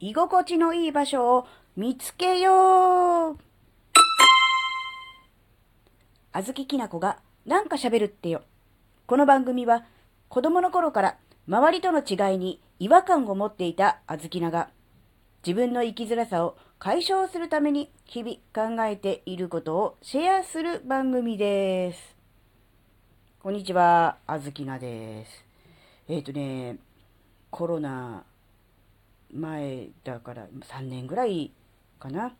居心地のいい場所を見つけよう。あずききなこがなんか喋るってよ。この番組は子供の頃から周りとの違いに違和感を持っていたあずきなが自分の生きづらさを解消するために日々考えていることをシェアする番組です。こんにちは、あずきなです。コロナ前だから3年ぐらいかな。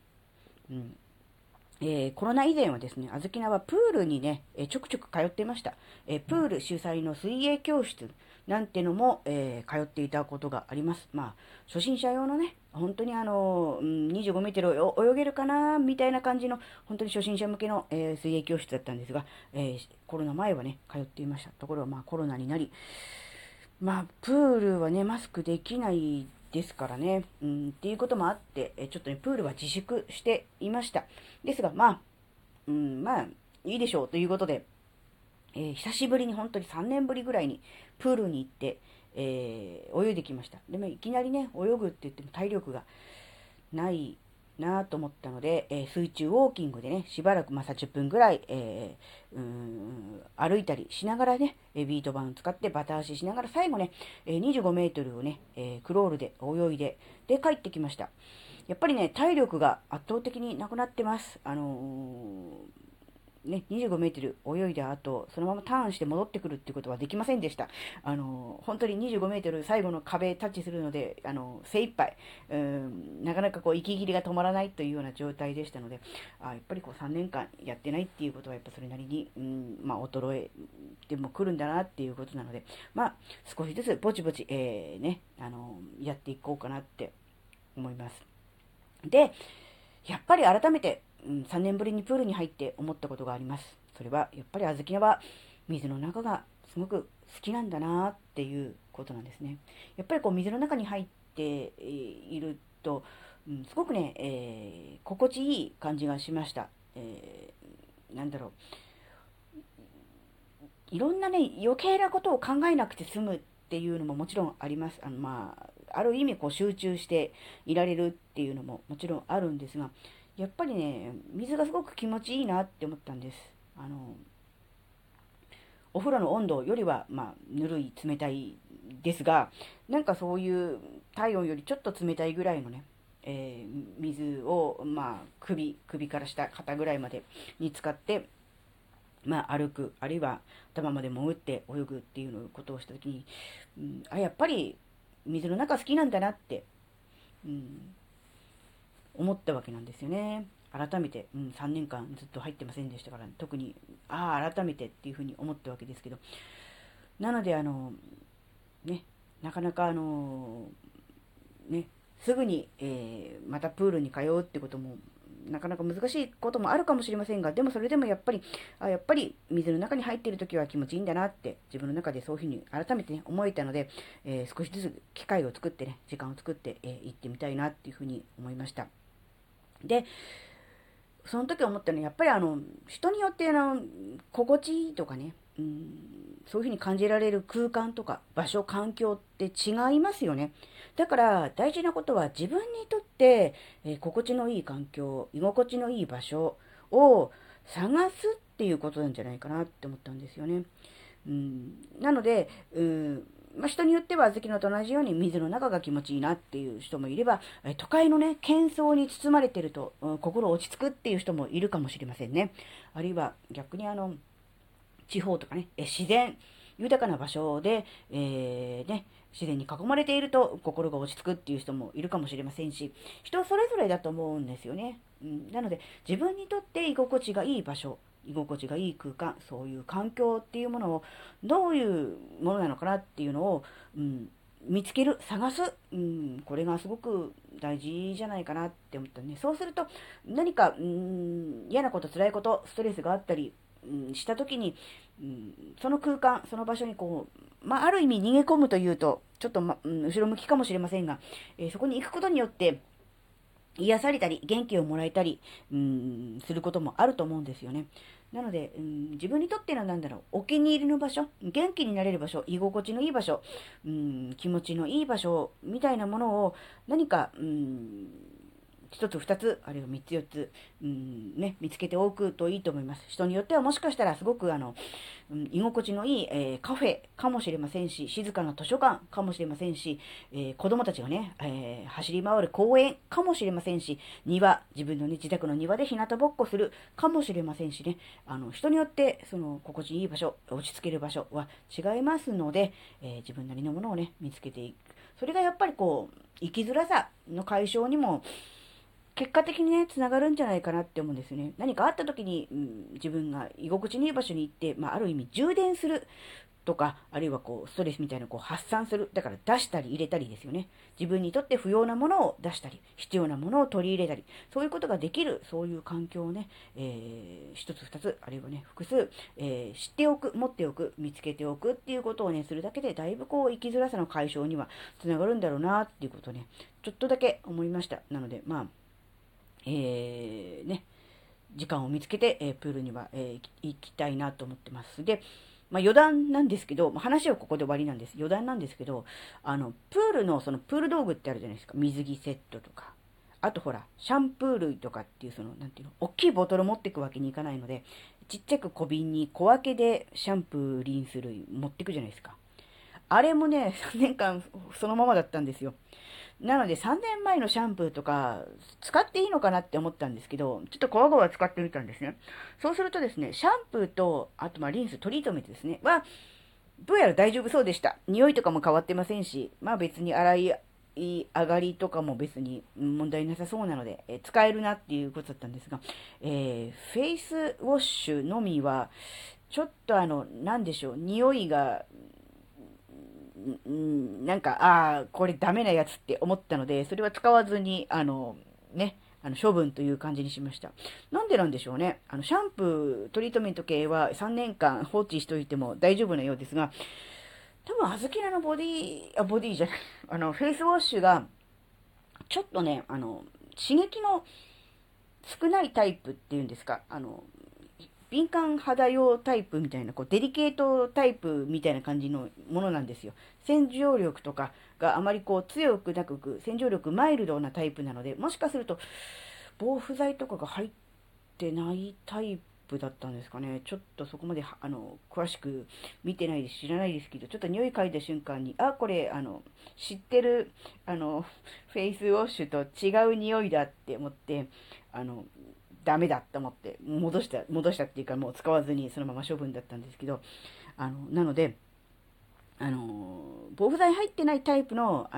コロナ以前はですね、あずきなはプールにね、ちょくちょく通っていました。プール主催の水泳教室なんてのも、通っていたことがあります。まあ、初心者用のね、本当に25メートルを泳げるかな、みたいな感じの、本当に初心者向けの、水泳教室だったんですが、コロナ前はね、通っていました。ところが、まあ、コロナになり、まあ、プールはね、マスクできないですからね、っていうこともあって、ちょっとね、プールは自粛していました。ですが、まあ、まあ、いいでしょうということで、久しぶりに本当に3年ぶりぐらいにプールに行って、泳いできました。でもいきなりね、泳ぐって言っても体力がないなと思ったので、水中ウォーキングでね、しばらく30分ぐらい、歩いたりしながらね、ビート板を使ってバタ足しながら、最後ね、25メートルをね、クロールで泳いで、で帰ってきました。やっぱりね、体力が圧倒的になくなってます。25メートル泳いだ後、そのままターンして戻ってくるっていうことはできませんでした。本当に25メートル最後の壁タッチするので、精一杯、なかなかこう息切れが止まらないというような状態でしたので、やっぱりこう3年間やってないっていうことは、やっぱそれなりに、衰えても来るんだなっていうことなので、まあ、少しずつぼちぼち、やっていこうかなって思います。で、やっぱり改めて、3年ぶりにプールに入って思ったことがあります。それはやっぱりあずきなは水の中がすごく好きなんだなっていうことなんですね。やっぱりこう水の中に入っていると、すごくね、心地いい感じがしました。なんだろう、いろんなね、余計なことを考えなくて済むっていうのももちろんあります。ある意味こう集中していられるっていうのももちろんあるんですが、やっぱりね、水がすごく気持ちいいなって思ったんです。お風呂の温度よりは、ぬるい、冷たいですが、なんかそういう体温よりちょっと冷たいぐらいのね、水を、首から下、肩ぐらいまでに使って、歩く、あるいは頭まで潜って泳ぐっていうのをことをしたときに、やっぱり水の中好きなんだなって、思ったわけなんですよね。改めて、3年間ずっと入ってませんでしたから、特に改めてっていうふうに思ったわけですけど、なのでなかなかすぐに、またプールに通うってこともなかなか難しいこともあるかもしれませんが、でもそれでもやっぱり水の中に入っているときは気持ちいいんだなって自分の中でそういうふうに改めてね、思えたので、少しずつ機会を作ってね、時間を作って、行ってみたいなっていうふうに思いました。で、その時思ったのは、やっぱり人によって心地いいとかね、そういうふうに感じられる空間とか場所、環境って違いますよね。だから大事なことは、自分にとって、心地のいい環境、居心地のいい場所を探すっていうことなんじゃないかなって思ったんですよね。なので、人によってはあずきなと同じように水の中が気持ちいいなっていう人もいれば、都会のね、喧騒に包まれてると、心落ち着くっていう人もいるかもしれませんね。あるいは逆に地方とかね、自然豊かな場所で、自然に囲まれていると心が落ち着くっていう人もいるかもしれませんし、人それぞれだと思うんですよね。なので、自分にとって居心地がいい場所、居心地がいい空間、そういう環境っていうものを、どういうものなのかなっていうのを、見つける、探す、これがすごく大事じゃないかなって思ったね。そうすると、何か、嫌なこと、辛いこと、ストレスがあったりしたときに、その空間、その場所にこう、ある意味逃げ込むというと、ちょっと、後ろ向きかもしれませんが、そこに行くことによって、癒されたり、元気をもらえたり、することもあると思うんですよね。なので、自分にとってのお気に入りの場所、元気になれる場所、居心地のいい場所、気持ちのいい場所みたいなものを何か、1つ2つあるいは3つ4つ、見つけておくといいと思います。人によってはもしかしたらすごく居心地のいい、カフェかもしれませんし、静かな図書館かもしれませんし、子供たちがね、走り回る公園かもしれませんし、庭、自分の、自宅の庭で日向ぼっこするかもしれませんしね、人によってその心地いい場所、落ち着ける場所は違いますので、自分なりのものをね見つけていく。それがやっぱり生きづらさの解消にも結果的にね、つながるんじゃないかなって思うんですよね。何かあった時に、自分が居心地のいい場所に行って、ある意味充電するとか、あるいはストレスみたいな発散する。だから出したり入れたりですよね。自分にとって不要なものを出したり、必要なものを取り入れたり、そういうことができる、そういう環境をね、一つ二つ、あるいはね、複数、知っておく、持っておく、見つけておくっていうことをね、するだけで、だいぶ生きづらさの解消にはつながるんだろうなっていうことをね、ちょっとだけ思いました。なので、時間を見つけて、プールには、行きたいなと思ってます。で、余談なんですけど、話はここで終わりなんです。余談なんですけど、プールのプール道具ってあるじゃないですか。水着セットとか、あとシャンプー類とかっていう大きいボトル持っていくわけにいかないので、ちっちゃく小瓶に小分けでシャンプー、リンス類持っていくじゃないですか。あれもね、3年間そのままだったんですよ。なので3年前のシャンプーとか使っていいのかなって思ったんですけど、ちょっとこわごわ使ってみたんですね。そうするとですね、シャンプーとあとリンス、トリートメントですねはどうやら大丈夫そうでした。匂いとかも変わってませんし、別に洗い上がりとかも別に問題なさそうなので、使えるなっていうことだったんですが、フェイスウォッシュのみはちょっと匂いがこれダメなやつって思ったので、それは使わずに処分という感じにしました。なんでなんでしょうね。シャンプー、トリートメント系は3年間放置しておいても大丈夫なようですが、多分あずきなのフェイスウォッシュがちょっとね、刺激の少ないタイプっていうんですか、敏感肌用タイプみたいな、デリケートタイプみたいな感じのものなんですよ。洗浄力とかがあまり強くなく、洗浄力マイルドなタイプなので、もしかすると防腐剤とかが入ってないタイプだったんですかね。ちょっとそこまで詳しく見てないです、知らないですけど、ちょっと匂い嗅いだ瞬間に、これ知ってるフェイスウォッシュと違う匂いだって思って、ダメだと思って戻したっていうか、もう使わずにそのまま処分だったんですけど、なので防腐剤入ってないタイプの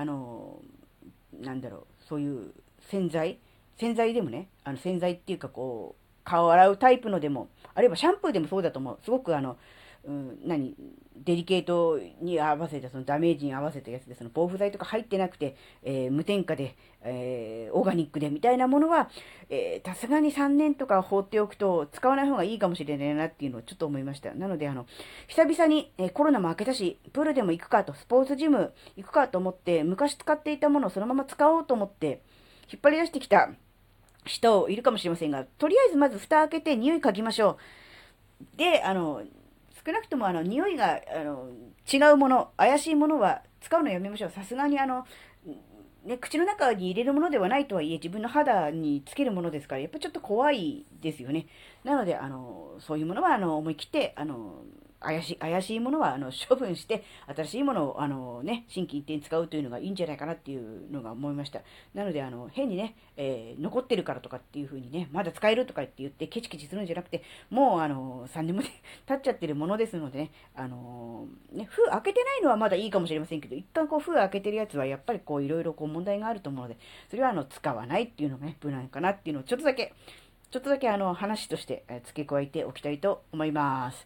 そういう洗剤でもね、洗剤っていうか顔を洗うタイプのでも、あるいはシャンプーでもそうだと思う。すごくデリケートに合わせたダメージに合わせたやつで、防腐剤とか入ってなくて、無添加で、オーガニックでみたいなものは、さすがに3年とか放っておくと使わない方がいいかもしれないなっていうのをちょっと思いました。なので久々に、コロナも明けたし、プールでも行くかと、スポーツジム行くかと思って、昔使っていたものをそのまま使おうと思って引っ張り出してきた人いるかもしれませんが、とりあえずまず蓋開けて匂い嗅ぎましょう。で少なくとも匂いが違うもの、怪しいものは使うのやめましょう。さすがに口の中に入れるものではないとはいえ、自分の肌につけるものですから、やっぱりちょっと怖いですよね。なのでそういうものは思い切って怪しいものは処分して、新しいものを心機一転使うというのがいいんじゃないかなっていうのが思いました。なので変にね、残ってるからとかっていう風にね、まだ使えるとかって言ってケチケチするんじゃなくて、もう3年も経っちゃってるものですのでね、封開けてないのはまだいいかもしれませんけど、一旦封開けてるやつはやっぱりいろいろ問題があると思うので、それは使わないっていうのがね、無難かなっていうのをちょっとだけ話として付け加えておきたいと思います。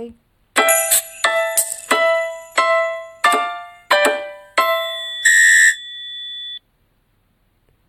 ーイ。